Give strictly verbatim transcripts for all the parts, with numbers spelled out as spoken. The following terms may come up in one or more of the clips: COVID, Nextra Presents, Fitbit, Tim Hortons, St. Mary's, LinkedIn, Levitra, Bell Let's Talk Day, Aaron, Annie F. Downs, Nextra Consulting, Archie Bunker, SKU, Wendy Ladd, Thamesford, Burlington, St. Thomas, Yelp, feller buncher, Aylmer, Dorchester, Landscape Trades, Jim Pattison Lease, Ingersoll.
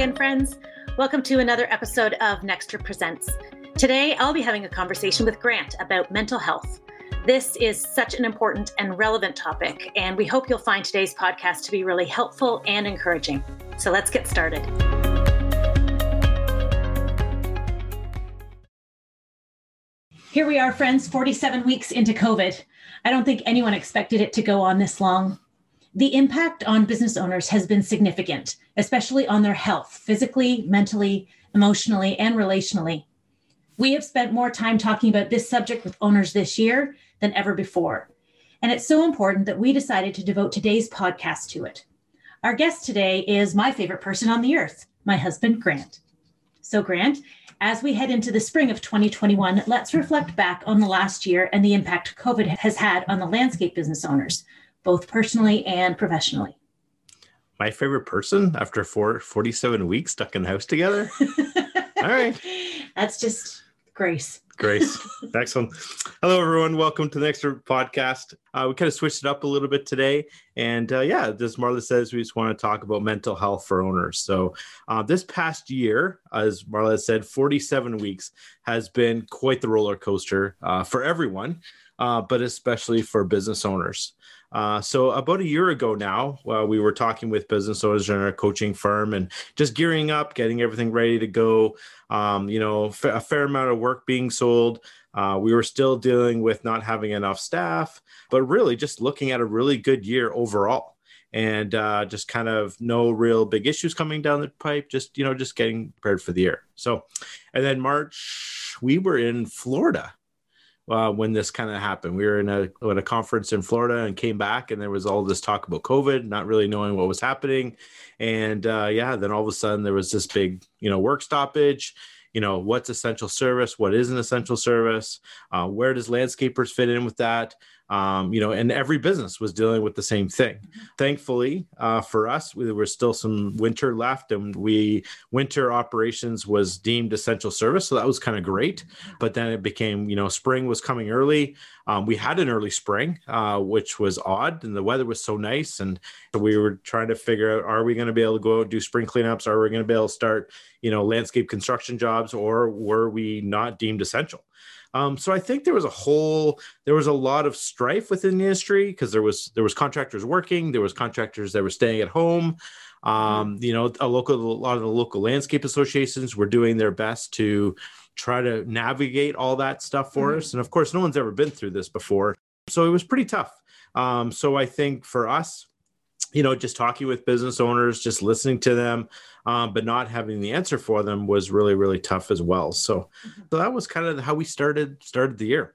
again, friends. Welcome to another episode of Nextra Presents. Today, I'll be having a conversation with Grant about mental health. This is such an important and relevant topic, and we hope you'll find today's podcast to be really helpful and encouraging. So let's get started. Here we are, friends, forty-seven weeks into COVID. I don't think anyone expected it to go on this long. The impact on business owners has been significant, especially on their health, physically, mentally, emotionally, and relationally. We have spent more time talking about this subject with owners this year than ever before. And it's so important that we decided to devote today's podcast to it. Our guest today is my favorite person on the earth, my husband, Grant. So Grant, as we head into the spring of twenty twenty-one, let's reflect back on the last year and the impact COVID has had on the landscape business owners, both personally and professionally. My favorite person after four, forty-seven weeks stuck in the house together? All right. That's just grace. Grace. Excellent. Hello, everyone. Welcome to the Nextra podcast. Uh, we kind of switched it up a little bit today. And uh, yeah, as Marla says, we just want to talk about mental health for owners. So uh, this past year, as Marla said, forty-seven weeks has been quite the roller coaster uh, for everyone, uh, but especially for business owners. Uh, so about a year ago now, uh, we were talking with business owners in our coaching firm and just gearing up, getting everything ready to go. Um, you know, f- a fair amount of work being sold. Uh, we were still dealing with not having enough staff, but really just looking at a really good year overall and uh, just kind of no real big issues coming down the pipe, just, you know, just getting prepared for the year. So, and then March, we were in Florida. Uh, when this kind of happened, we were in a, at a conference in Florida and came back, and there was all this talk about COVID, not really knowing what was happening. And uh, yeah, then all of a sudden there was this big, you know, work stoppage, you know, what's essential service, what is an essential service, uh, where does landscapers fit in with that? Um, you know, and every business was dealing with the same thing. Mm-hmm. Thankfully, uh, for us, we, there was still some winter left, and we winter operations was deemed essential service. So that was kind of great. But then it became, you know, spring was coming early. Um, we had an early spring, uh, which was odd, and the weather was so nice. And we were trying to figure out, are we going to be able to go out and do spring cleanups? Are we going to be able to start, you know, landscape construction jobs, or were we not deemed essential? Um, so I think there was a whole, there was a lot of strife within the industry because there was, there was contractors working, there was contractors that were staying at home. Um, you know, a local, a lot of the local landscape associations were doing their best to try to navigate all that stuff for mm-hmm. us. And of course, no one's ever been through this before. So it was pretty tough. Um, so I think for us, you know, just talking with business owners, just listening to them, um, but not having the answer for them was really, really tough as well. So, mm-hmm. so that was kind of how we started started the year.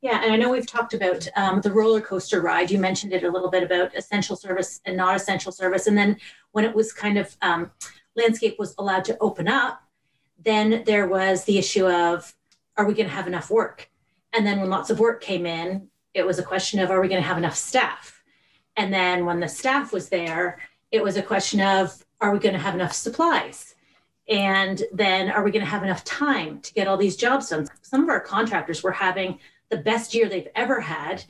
Yeah, and I know we've talked about um, the roller coaster ride. You mentioned it a little bit about essential service and not essential service, and then when it was kind of um, landscape was allowed to open up, then there was the issue of are we going to have enough work? And then when lots of work came in, it was a question of are we going to have enough staff? And then when the staff was there, it was a question of, are we going to have enough supplies? And then are we going to have enough time to get all these jobs done? Some of our contractors were having the best year they've ever had.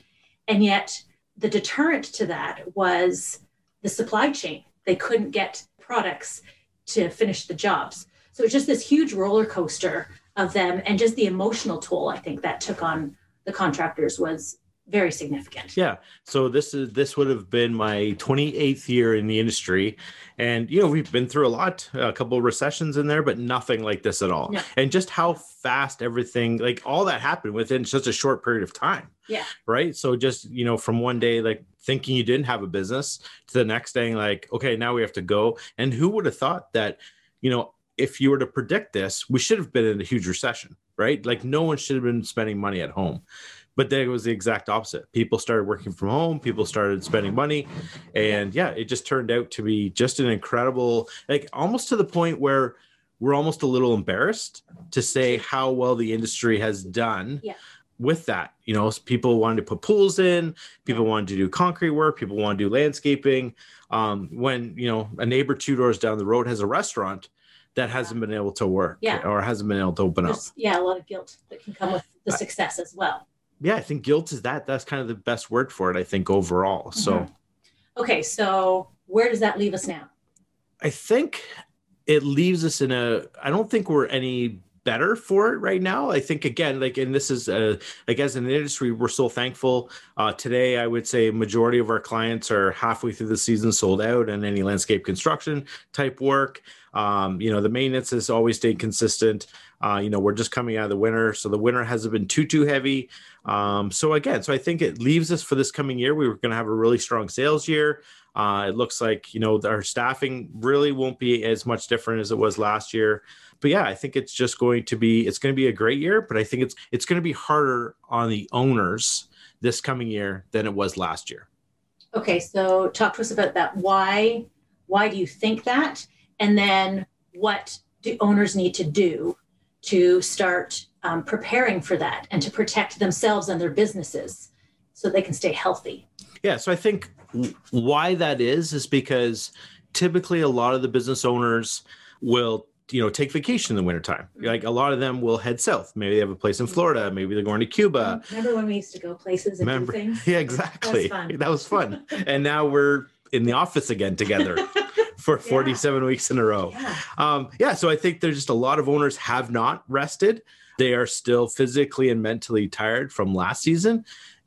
And yet the deterrent to that was the supply chain. They couldn't get products to finish the jobs. So it's just this huge roller coaster of them. And just the emotional toll, I think, that took on the contractors was very significant. Yeah. So this is, this would have been my twenty-eighth year in the industry. And, you know, we've been through a lot, a couple of recessions in there, but nothing like this at all. Yeah. And just how fast everything, like all that happened within such a short period of time. Yeah. Right. So just, you know, from one day, like thinking you didn't have a business to the next day, like, okay, now we have to go. And who would have thought that, you know, if you were to predict this, we should have been in a huge recession, right? Like no one should have been spending money at home. But then it was the exact opposite. People started working from home. People started spending money. And yeah, it just turned out to be just an incredible, like almost to the point where we're almost a little embarrassed to say how well the industry has done yeah. with that. You know, people wanted to put pools in. People wanted to do concrete work. People want to do landscaping. Um, when, you know, a neighbor two doors down the road has a restaurant that hasn't been able to work yeah. or hasn't been able to open There's, up. Yeah, a lot of guilt that can come with the success as well. Yeah, I think guilt is that. That's kind of the best word for it, I think, overall. Mm-hmm. So, okay, so where does that leave us now? I think it leaves us in a, I don't think we're any better for it right now. I think, again, like, and this is, uh, like, as an industry, we're so thankful. Uh, today, I would say majority of our clients are halfway through the season sold out in any landscape construction type work. Um, you know, the maintenance has always stayed consistent. Uh, you know, we're just coming out of the winter. So the winter hasn't been too, too heavy. Um, so again, so I think it leaves us for this coming year. We were going to have a really strong sales year. Uh, it looks like, you know, our staffing really won't be as much different as it was last year. But yeah, I think it's just going to be, it's going to be a great year, but I think it's, it's going to be harder on the owners this coming year than it was last year. Okay. So talk to us about that. Why, why do you think that? And then what do owners need to do to start um, preparing for that and to protect themselves and their businesses so they can stay healthy? Yeah. So I think why that is, is because typically a lot of the business owners will, you know, take vacation in the wintertime. Like a lot of them will head south. Maybe they have a place in Florida. Maybe they're going to Cuba. Remember when we used to go places and Remember, do things? Yeah, exactly. That was fun. That was fun. And now we're in the office again together for forty-seven yeah. weeks in a row. Yeah. Um, yeah. So I think there's just a lot of owners have not rested. They are still physically and mentally tired from last season.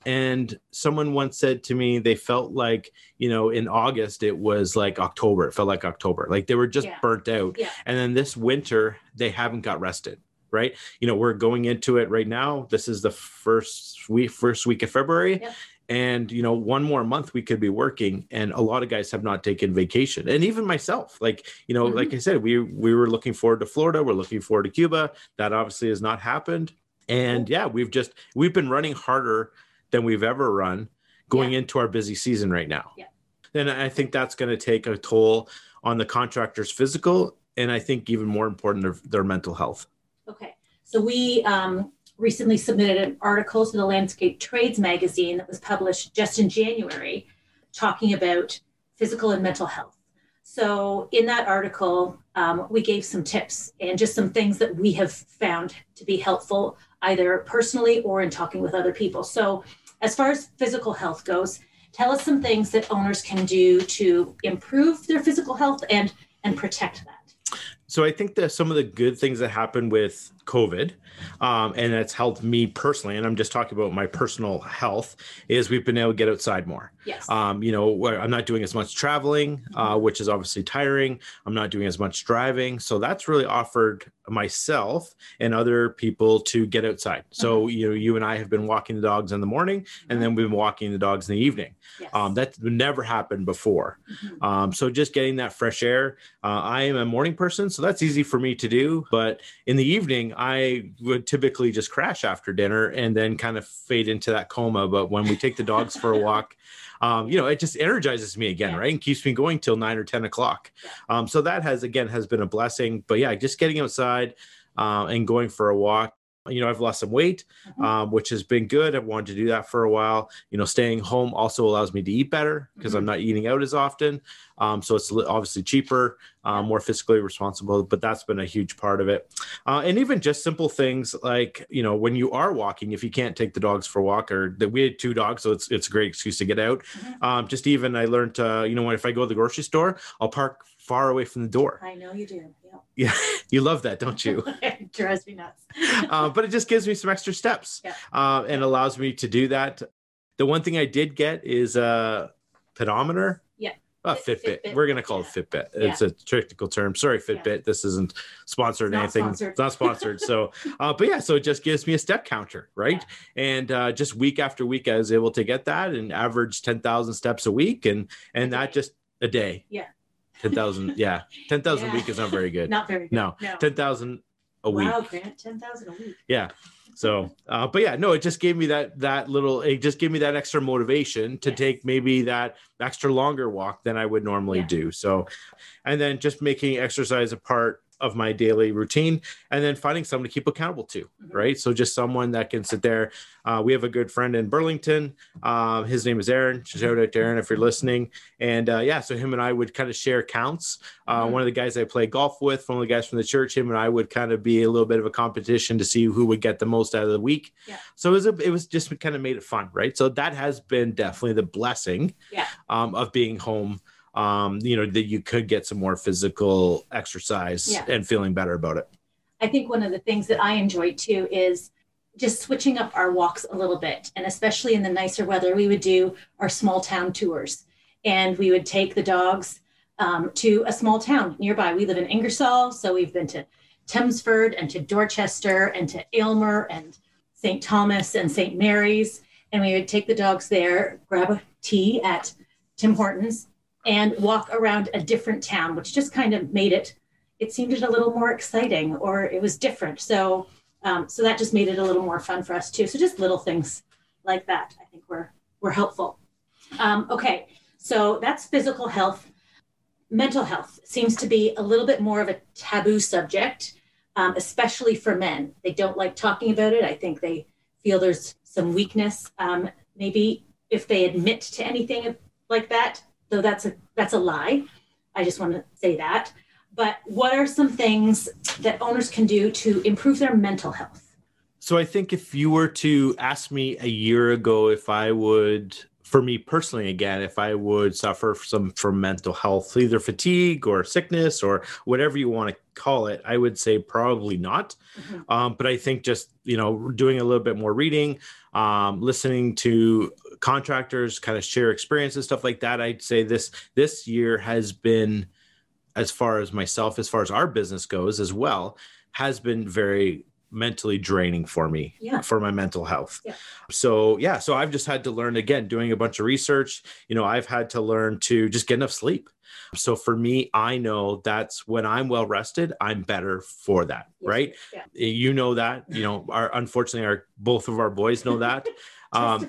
And someone once said to me, they felt like, you know, in August, it was like October. It felt like October. Like they were just yeah. burnt out. Yeah. And then this winter, they haven't got rested, right? You know, we're going into it right now. This is the first week, first week of February. Yeah. And, you know, one more month we could be working. And a lot of guys have not taken vacation. And even myself, like, you know, mm-hmm. like I said, we we were looking forward to Florida. We're looking forward to Cuba. That obviously has not happened. And yeah, we've just, we've been running harder than we've ever run going yeah. into our busy season right now. Yeah. And I think that's going to take a toll on the contractor's physical. And I think even more important, their, their mental health. Okay. So we um, recently submitted an article to the Landscape Trades magazine that was published just in January, talking about physical and mental health. So in that article, um, we gave some tips and just some things that we have found to be helpful, either personally or in talking with other people. So as far as physical health goes, tell us some things that owners can do to improve their physical health and, and protect that. So I think that some of the good things that happened with COVID, um, and that's helped me personally, and I'm just talking about my personal health, is we've been able to get outside more. Yes. Um, you know, I'm not doing as much traveling, mm-hmm. uh, which is obviously tiring. I'm not doing as much driving. So that's really offered myself and other people to get outside. Mm-hmm. So, you know, you and I have been walking the dogs in the morning, mm-hmm. and then we've been walking the dogs in the evening. Yes. Um, that never happened before. Mm-hmm. Um, so just getting that fresh air. Uh, I am a morning person, so that's easy for me to do. But in the evening, I would typically just crash after dinner and then kind of fade into that coma. But when we take the dogs for a walk, um, you know, it just energizes me again, yeah. right? And keeps me going till nine or ten o'clock. Yeah. Um, so that has, again, has been a blessing. But yeah, just getting outside uh, and going for a walk. You know, I've lost some weight, mm-hmm. um, which has been good. I've wanted to do that for a while. You know, staying home also allows me to eat better because mm-hmm. I'm not eating out as often. Um, so it's obviously cheaper, um, more fiscally responsible, but that's been a huge part of it. Uh, and even just simple things like, you know, when you are walking, if you can't take the dogs for a walk, or that we had two dogs, so it's, it's a great excuse to get out. Mm-hmm. Um, just even I learned, uh, you know, if I go to the grocery store, I'll park far away from the door. I know you do. Yeah. You love that, don't you? It drives me nuts. uh, but it just gives me some extra steps yeah. uh, and allows me to do that. The one thing I did get is a pedometer. Yeah. Uh, Fitbit. Fitbit. We're going to call yeah. it Fitbit. Yeah. It's a technical term. Sorry, Fitbit. Yeah. This isn't sponsored or anything. Sponsored. It's not sponsored. So, uh, but yeah, so it just gives me a step counter, right? Yeah. And uh, just week after week, I was able to get that and average ten thousand steps a week. And, and that just a day. Yeah. ten thousand. Yeah. ten thousand yeah. a week is not very good. Not very good. No. no. ten thousand a week. Wow, Grant. ten thousand a week. Yeah. So, uh, but yeah, no, it just gave me that, that little, it just gave me that extra motivation to yes. take maybe that extra longer walk than I would normally yeah. do. So, and then just making exercise a part of my daily routine, and then finding someone to keep accountable to, mm-hmm. right? So just someone that can sit there. Uh, we have a good friend in Burlington. Uh, his name is Aaron. Shout out to Aaron if you're listening. And uh, yeah, so him and I would kind of share counts. Uh, mm-hmm. One of the guys I play golf with, one of the guys from the church, him and I would kind of be a little bit of a competition to see who would get the most out of the week. Yeah. So it was, a, it was just kind of made it fun, right? So that has been definitely the blessing yeah. um, of being home um, you know, that you could get some more physical exercise yeah. and feeling better about it. I think one of the things that I enjoy too is just switching up our walks a little bit. And especially in the nicer weather, we would do our small town tours, and we would take the dogs um, to a small town nearby. We live in Ingersoll, so we've been to Thamesford and to Dorchester and to Aylmer and Saint Thomas and Saint Mary's. And we would take the dogs there, grab a tea at Tim Hortons, and walk around a different town, which just kind of made it, it seemed a little more exciting, or it was different. So Um, so that just made it a little more fun for us too. So just little things like that, I think were, were helpful. Um, okay, so that's physical health. Mental health seems to be a little bit more of a taboo subject, um, especially for men. They don't like talking about it. I think they feel there's some weakness. Um, maybe if they admit to anything like that, though that's a, that's a lie. I just want to say that. But what are some things that owners can do to improve their mental health? So I think if you were to ask me a year ago, if I would, for me personally, again, if I would suffer some from mental health, either fatigue or sickness or whatever you want to call it, I would say probably not. Mm-hmm. Um, but I think just, you know, doing a little bit more reading, um, listening to contractors kind of share experiences, stuff like that. I'd say this, this year has been, as far as myself, as far as our business goes as well, has been very mentally draining for me, yeah. for my mental health. Yeah. So yeah, so I've just had to learn, again, doing a bunch of research, you know, I've had to learn to just get enough sleep. So for me, I know that's when I'm well rested, I'm better for that, yes. right? Yeah. You know that, you know, our unfortunately, our both of our boys know that. Um,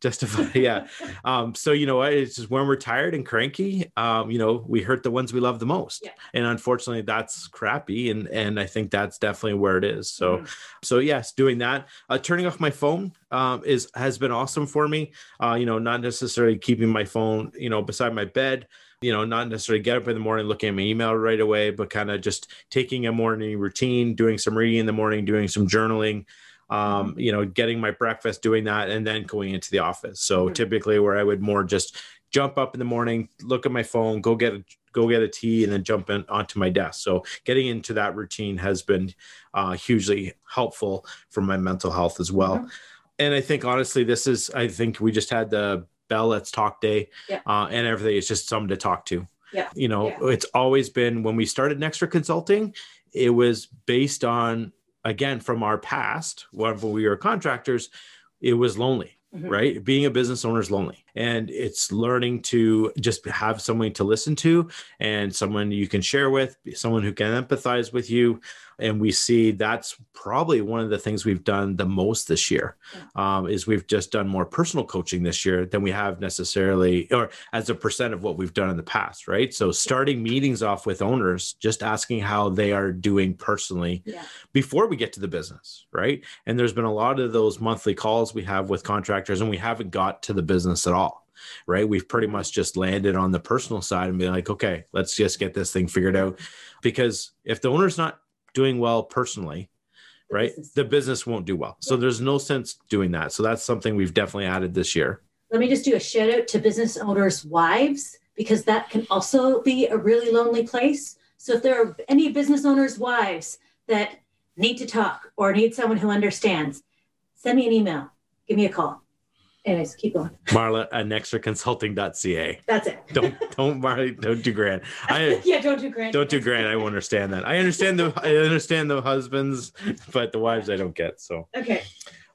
justify. Yeah. Um, so, you know, it's just when we're tired and cranky, um, you know, we hurt the ones we love the most. Yeah. And unfortunately that's crappy. And, and I think that's definitely where it is. So, mm-hmm. so yes, doing that, uh, turning off my phone, um, is, has been awesome for me. Uh, you know, not necessarily keeping my phone, you know, beside my bed, you know, not necessarily get up in the morning, looking at my email right away, but kind of just taking a morning routine, doing some reading in the morning, doing some journaling, um, you know, getting my breakfast, doing that, and then going into the office. So mm-hmm. typically where I would more just jump up in the morning, look at my phone, go get a, go get a tea, and then jump in onto my desk. So getting into that routine has been, uh, hugely helpful for my mental health as well. Mm-hmm. And I think, honestly, this is, I think we just had the Bell Let's Talk Day, yeah. uh, and everything. It's just something to talk to, yeah. you know, yeah. it's always been, when we started Nextra Consulting, it was based on, again, from our past, when we were contractors, it was lonely, mm-hmm. right? Being a business owner is lonely. And it's learning to just have someone to listen to and someone you can share with, someone who can empathize with you. And we see that's probably one of the things we've done the most this year, yeah. um, is we've just done more personal coaching this year than we have necessarily, or as a percent of what we've done in the past, right? So starting meetings off with owners, just asking how they are doing personally yeah. before we get to the business, right? And there's been a lot of those monthly calls we have with contractors, and we haven't got to the business at all. Right. We've pretty much just landed on the personal side and been like, okay, let's just get this thing figured out. Because if the owner's not doing well personally, the right, business. the business won't do well. Yeah. So there's no sense doing that. So that's something we've definitely added this year. Let me just do a shout out to business owners' wives, because that can also be a really lonely place. So if there are any business owners' wives that need to talk or need someone who understands, send me an email, give me a call. Anyways, keep going. Marla at nextra consulting dot c a. That's it. Don't don't Marla, don't do Grant. I, yeah, don't do Grant. Don't do Grant. I won't understand that. I understand the I understand the husbands, but the wives I don't get. So okay.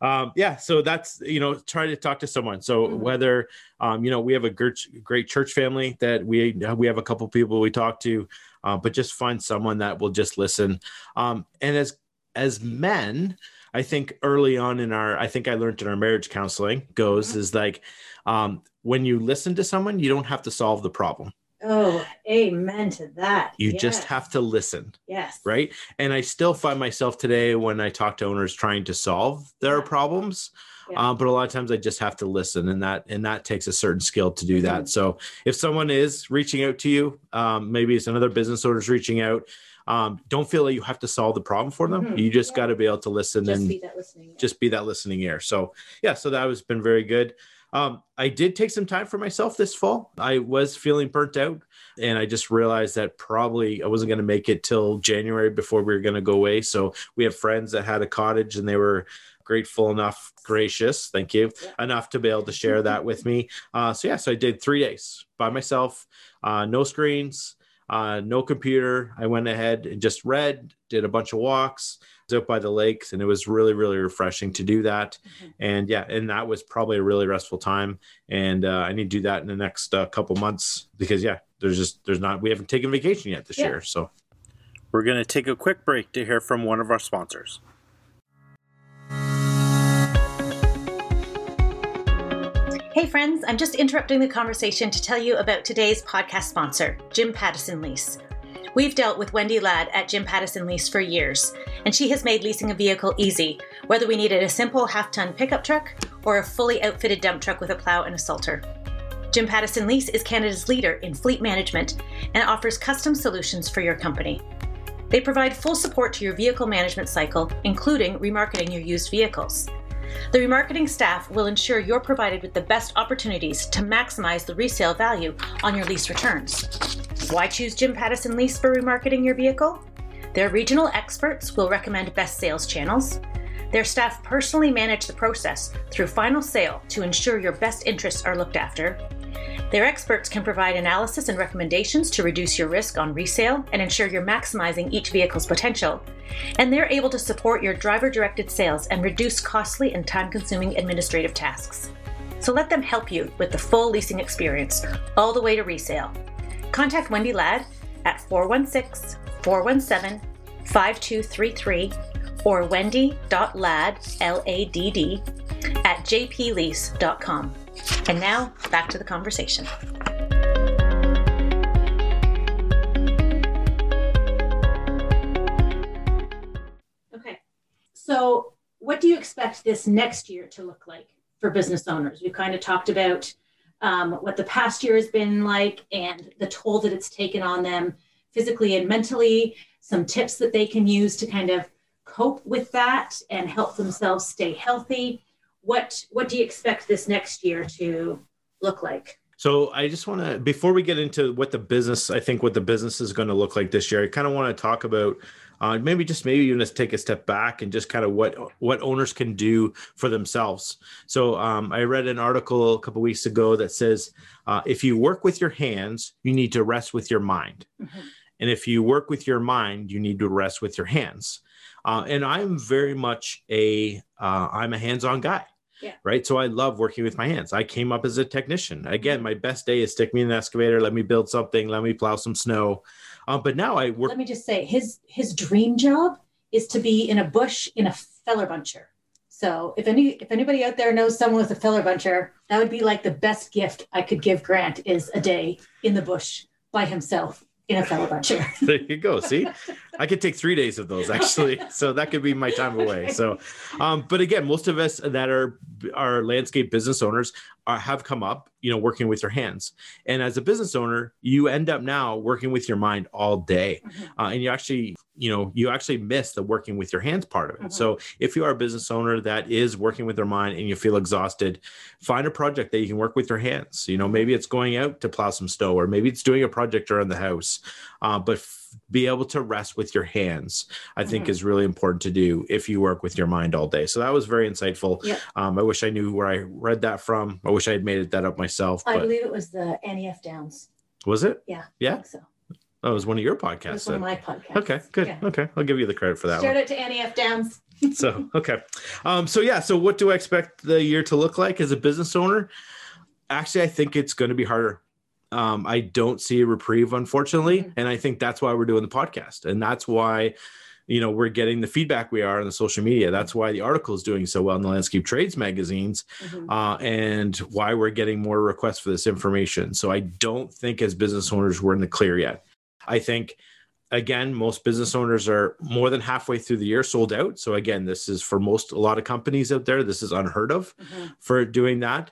Um, yeah, so that's, you know, try to talk to someone. So mm-hmm. whether, um, you know, we have a great, great church family that we we have a couple people we talk to, uh, but just find someone that will just listen. Um, and as as men. I think early on in our, I think I learned in our marriage counseling goes is like, um, when you listen to someone, you don't have to solve the problem. Oh, amen to that. You yes. just have to listen. Yes. Right. And I still find myself today when I talk to owners trying to solve their yeah. problems. Yeah. Um, but a lot of times I just have to listen, and that, and that takes a certain skill to do that. Mm-hmm. So if someone is reaching out to you, um, maybe it's another business owner's reaching out, Um, don't feel that you have to solve the problem for them. Mm-hmm. You just yeah. got to be able to listen just and be that listening ear. just be that listening ear. So yeah, so that has been very good. Um, I did take some time for myself this fall. I was feeling burnt out, and I just realized that probably I wasn't going to make it till January before we were going to go away. So we have friends that had a cottage, and they were grateful enough, gracious, thank you, enough to be able to share that with me. Uh, so yeah, so I did three days by myself, uh, no screens, uh, no computer. I went ahead and just read, did a bunch of walks, out by the lakes, and it was really, really refreshing to do that. Mm-hmm. And yeah, and that was probably a really restful time. And uh, I need to do that in the next uh, couple months because yeah, there's just, there's not, we haven't taken vacation yet this yeah. year. So we're going to take a quick break to hear from one of our sponsors. Hey friends, I'm just interrupting the conversation to tell you about today's podcast sponsor, Jim Pattison Lease. We've dealt with Wendy Ladd at Jim Pattison Lease for years, and she has made leasing a vehicle easy, whether we needed a simple half-ton pickup truck or a fully outfitted dump truck with a plow and a salter. Jim Pattison Lease is Canada's leader in fleet management and offers custom solutions for your company. They provide full support to your vehicle management cycle, including remarketing your used vehicles. The remarketing staff will ensure you're provided with the best opportunities to maximize the resale value on your lease returns. Why choose Jim Pattison Lease for remarketing your vehicle? Their regional experts will recommend best sales channels. Their staff personally manage the process through final sale to ensure your best interests are looked after. Their experts can provide analysis and recommendations to reduce your risk on resale and ensure you're maximizing each vehicle's potential. And they're able to support your driver-directed sales and reduce costly and time-consuming administrative tasks. So let them help you with the full leasing experience, all the way to resale. Contact Wendy Ladd at four one six, four one seven, five two three three or wendy.ladd, L A D D, at j p lease dot com. And now, back to the conversation. Okay. So what do you expect this next year to look like for business owners? We kind of talked about um, what the past year has been like and the toll that it's taken on them physically and mentally, some tips that they can use to kind of cope with that and help themselves stay healthy. What what do you expect this next year to look like? So I just want to, before we get into what the business, I think what the business is going to look like this year, I kind of want to talk about uh, maybe just maybe even just take a step back and just kind of what what owners can do for themselves. So um, I read an article a couple of weeks ago that says, uh, if you work with your hands, you need to rest with your mind. Mm-hmm. And if you work with your mind, you need to rest with your hands. Uh, and I'm very much a, uh, I'm a hands-on guy, yeah. right? So I love working with my hands. I came up as a technician. Again, my best day is stick me in an excavator, let me build something, let me plow some snow. Uh, but now I work. Let me just say his, his dream job is to be in a bush in a feller buncher. So if any, if anybody out there knows someone with a feller buncher, that would be like the best gift I could give Grant is a day in the bush by himself. In a fellow buncher. There you go. See, I could take three days of those actually. So that could be my time away. So, um, but again, most of us that are, are landscape business owners are, have come up, you know, working with your hands. And as a business owner, you end up now working with your mind all day. Mm-hmm. Uh, and you actually, you know, you actually miss the working with your hands part of it. Mm-hmm. So if you are a business owner that is working with their mind and you feel exhausted, find a project that you can work with your hands. You know, maybe it's going out to plow some snow, or maybe it's doing a project around the house, uh, but f- be able to rest with your hands, I mm-hmm. think is really important to do if you work with your mind all day. So that was very insightful. Yep. Um, I wish I knew where I read that from. I wish I had made that up myself. I but... believe it was the Annie F. Downs. Was it? Yeah. Yeah. I think so. That was one of your podcasts. One of my podcasts. Okay, good. Yeah. Okay, I'll give you the credit for that. Shout out to Annie F. Downs. So, okay. Um, so, yeah, so what do I expect the year to look like as a business owner? Actually, I think it's going to be harder. Um, I don't see a reprieve, unfortunately. Mm-hmm. And I think that's why we're doing the podcast. And that's why, you know, we're getting the feedback we are on the social media. That's why the article is doing so well in the Landscape Trades magazines, mm-hmm. uh, and why we're getting more requests for this information. So I don't think as business owners, we're in the clear yet. I think, again, most business owners are more than halfway through the year sold out. So again, this is for most, a lot of companies out there, this is unheard of mm-hmm. for doing that.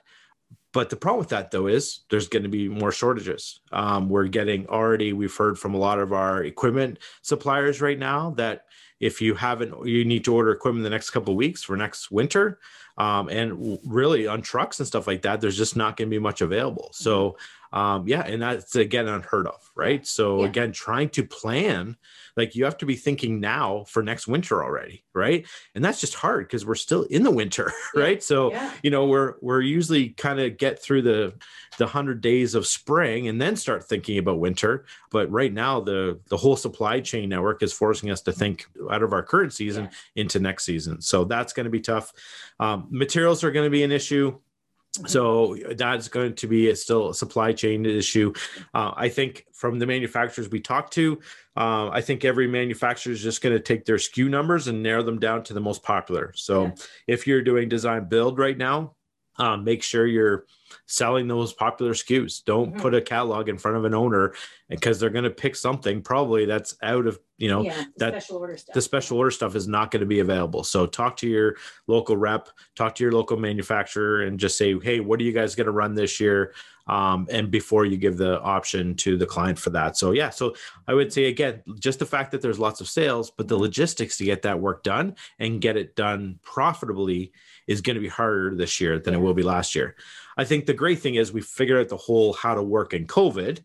But the problem with that, though, is there's going to be more shortages. Um, we're getting already, we've heard from a lot of our equipment suppliers right now that, if you haven't, you need to order equipment the next couple of weeks for next winter. Um, and really on trucks and stuff like that, there's just not going to be much available. So um, yeah, and that's again, unheard of, right? So yeah. again, trying to plan, like you have to be thinking now for next winter already, right? And that's just hard because we're still in the winter, right? So, yeah. you know, we're, we're usually kind of get through the, the hundred days of spring and then start thinking about winter. But right now the, the whole supply chain network is forcing us to think out of our current season yeah. into next season. So that's going to be tough. Um, Materials are going to be an issue. So that's going to be a still a supply chain issue. Uh, I think from the manufacturers we talked to, uh, I think every manufacturer is just going to take their S K U numbers and narrow them down to the most popular. So yeah. if you're doing design build right now, um, make sure you're selling the most popular S K Us. Don't mm-hmm. put a catalog in front of an owner because they're going to pick something probably that's out of, you know, yeah, the that special order stuff. The special order stuff is not going to be available. So talk to your local rep, talk to your local manufacturer and just say, hey, what are you guys going to run this year? Um, and before you give the option to the client for that. So, yeah, so I would say, again, just the fact that there's lots of sales, but the logistics to get that work done and get it done profitably is going to be harder this year than yeah. it will be last year. I think the great thing is we figured out the whole how to work in COVID.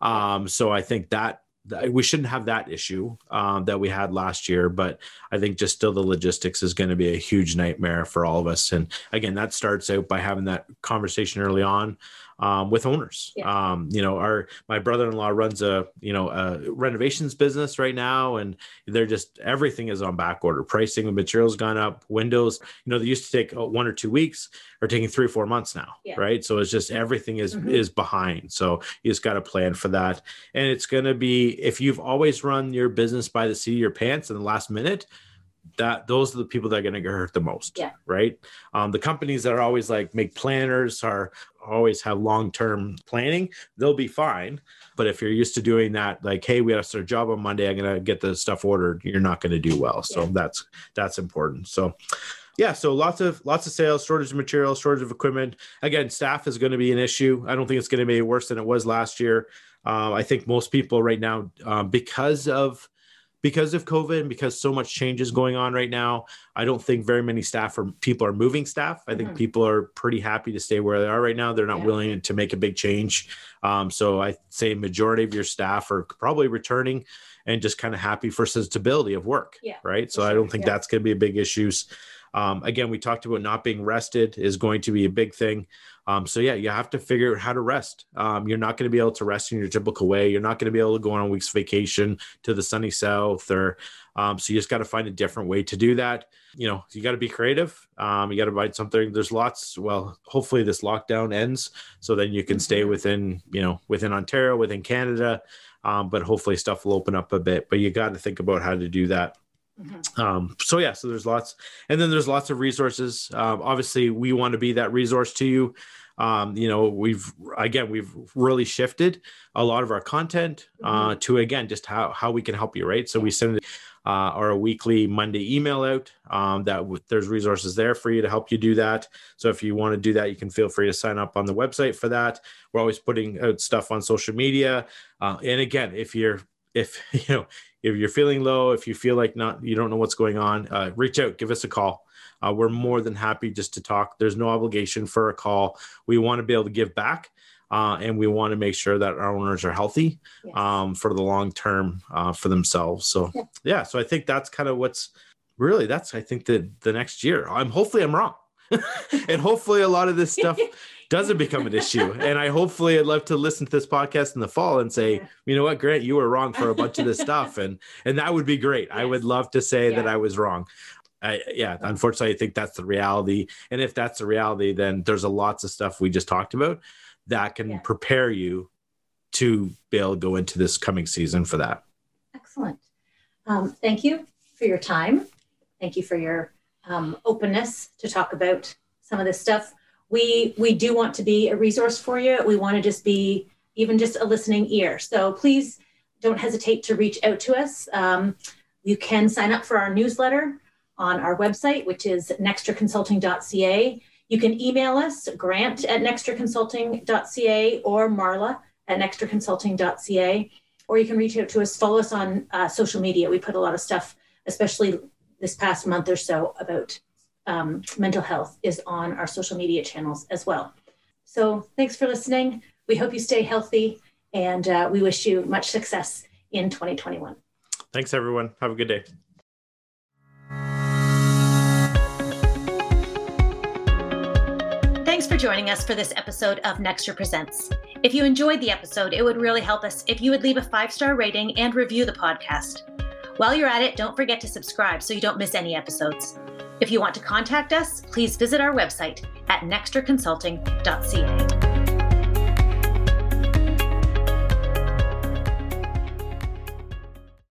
Um, so I think that we shouldn't have that issue um, that we had last year, but I think just still the logistics is going to be a huge nightmare for all of us. And again, that starts out by having that conversation early on um, with owners. Yeah. Um, you know, our, my brother-in-law runs a, you know, a renovations business right now, and they're just, everything is on back order. Pricing of materials gone up, windows, you know, they used to take one or two weeks are taking three or four months now. Yeah. Right. So it's just, everything is, mm-hmm. is behind. So you just got to plan for that. And it's going to be, if you've always run your business by the seat of your pants in the last minute, that those are the people that are going to get hurt the most, yeah. right? Um, the companies that are always like make planners are always have long-term planning, they'll be fine. But if you're used to doing that, like, hey, we have to start a job on Monday, I'm going to get the stuff ordered, you're not going to do well. So yeah. that's, that's important. So yeah. So lots of, lots of sales, shortage of materials, shortage of equipment. Again, staff is going to be an issue. I don't think it's going to be worse than it was last year. Uh, I think most people right now, uh, because of because of COVID and because so much change is going on right now, I don't think very many staff or people are moving staff. I think mm-hmm. people are pretty happy to stay where they are right now. They're not yeah. willing to make a big change. Um, so I say majority of your staff are probably returning and just kind of happy for stability of work, yeah, right? So sure. I don't think yeah. that's going to be a big issue. Um, again, we talked about not being rested is going to be a big thing. Um, so yeah, you have to figure out how to rest. Um, you're not going to be able to rest in your typical way. You're not going to be able to go on a week's vacation to the sunny south or, um, so you just got to find a different way to do that. You know, you got to be creative. Um, you got to find something. There's lots, well, hopefully this lockdown ends so then you can stay within, you know, within Ontario, within Canada. Um, but hopefully stuff will open up a bit, but you got to think about how to do that. Mm-hmm. Um, so yeah, so there's lots, and then there's lots of resources. Um, obviously we want to be that resource to you. Um, you know, we've, again, we've really shifted a lot of our content, uh, mm-hmm. to again, just how, how we can help you. Right. So we send uh, our weekly Monday email out, um, that w- there's resources there for you to help you do that. So if you want to do that, you can feel free to sign up on the website for that. We're always putting out stuff on social media. Uh, and again, if you're, if, you know, if you're feeling low, if you feel like not, you don't know what's going on, uh, reach out, give us a call. Uh, we're more than happy just to talk. There's no obligation for a call. We want to be able to give back. Uh, and we want to make sure that our owners are healthy yes. um, for the long term uh, for themselves. So, yeah. yeah. So I think that's kind of what's really, that's, I think that the next year, I'm hopefully I'm wrong. And hopefully a lot of this stuff doesn't become an issue. And I hopefully I'd love to listen to this podcast in the fall and say, yeah. you know what, Grant, you were wrong for a bunch of this stuff. And, and that would be great. Yes. I would love to say yeah. that I was wrong. I, yeah. Unfortunately, I think that's the reality. And if that's the reality, then there's a lots of stuff we just talked about that can yeah. prepare you to be able to go into this coming season for that. Excellent. Um, thank you for your time. Thank you for your Um, openness to talk about some of this stuff. We we do want to be a resource for you. We want to just be even just a listening ear. So please don't hesitate to reach out to us. Um, you can sign up for our newsletter on our website, which is nextra consulting dot c a. You can email us, grant at nextra consulting dot c a or marla at nextra consulting dot c a. Or you can reach out to us, follow us on uh, social media. We put a lot of stuff especially this past month or so, about um, mental health is on our social media channels as well. So thanks for listening. We hope you stay healthy, and uh, we wish you much success in twenty twenty-one. Thanks, everyone. Have a good day. Thanks for joining us for this episode of Nextra Presents. If you enjoyed the episode, it would really help us if you would leave a five-star rating and review the podcast. While you're at it, don't forget to subscribe so you don't miss any episodes. If you want to contact us, please visit our website at nextra consulting dot c a.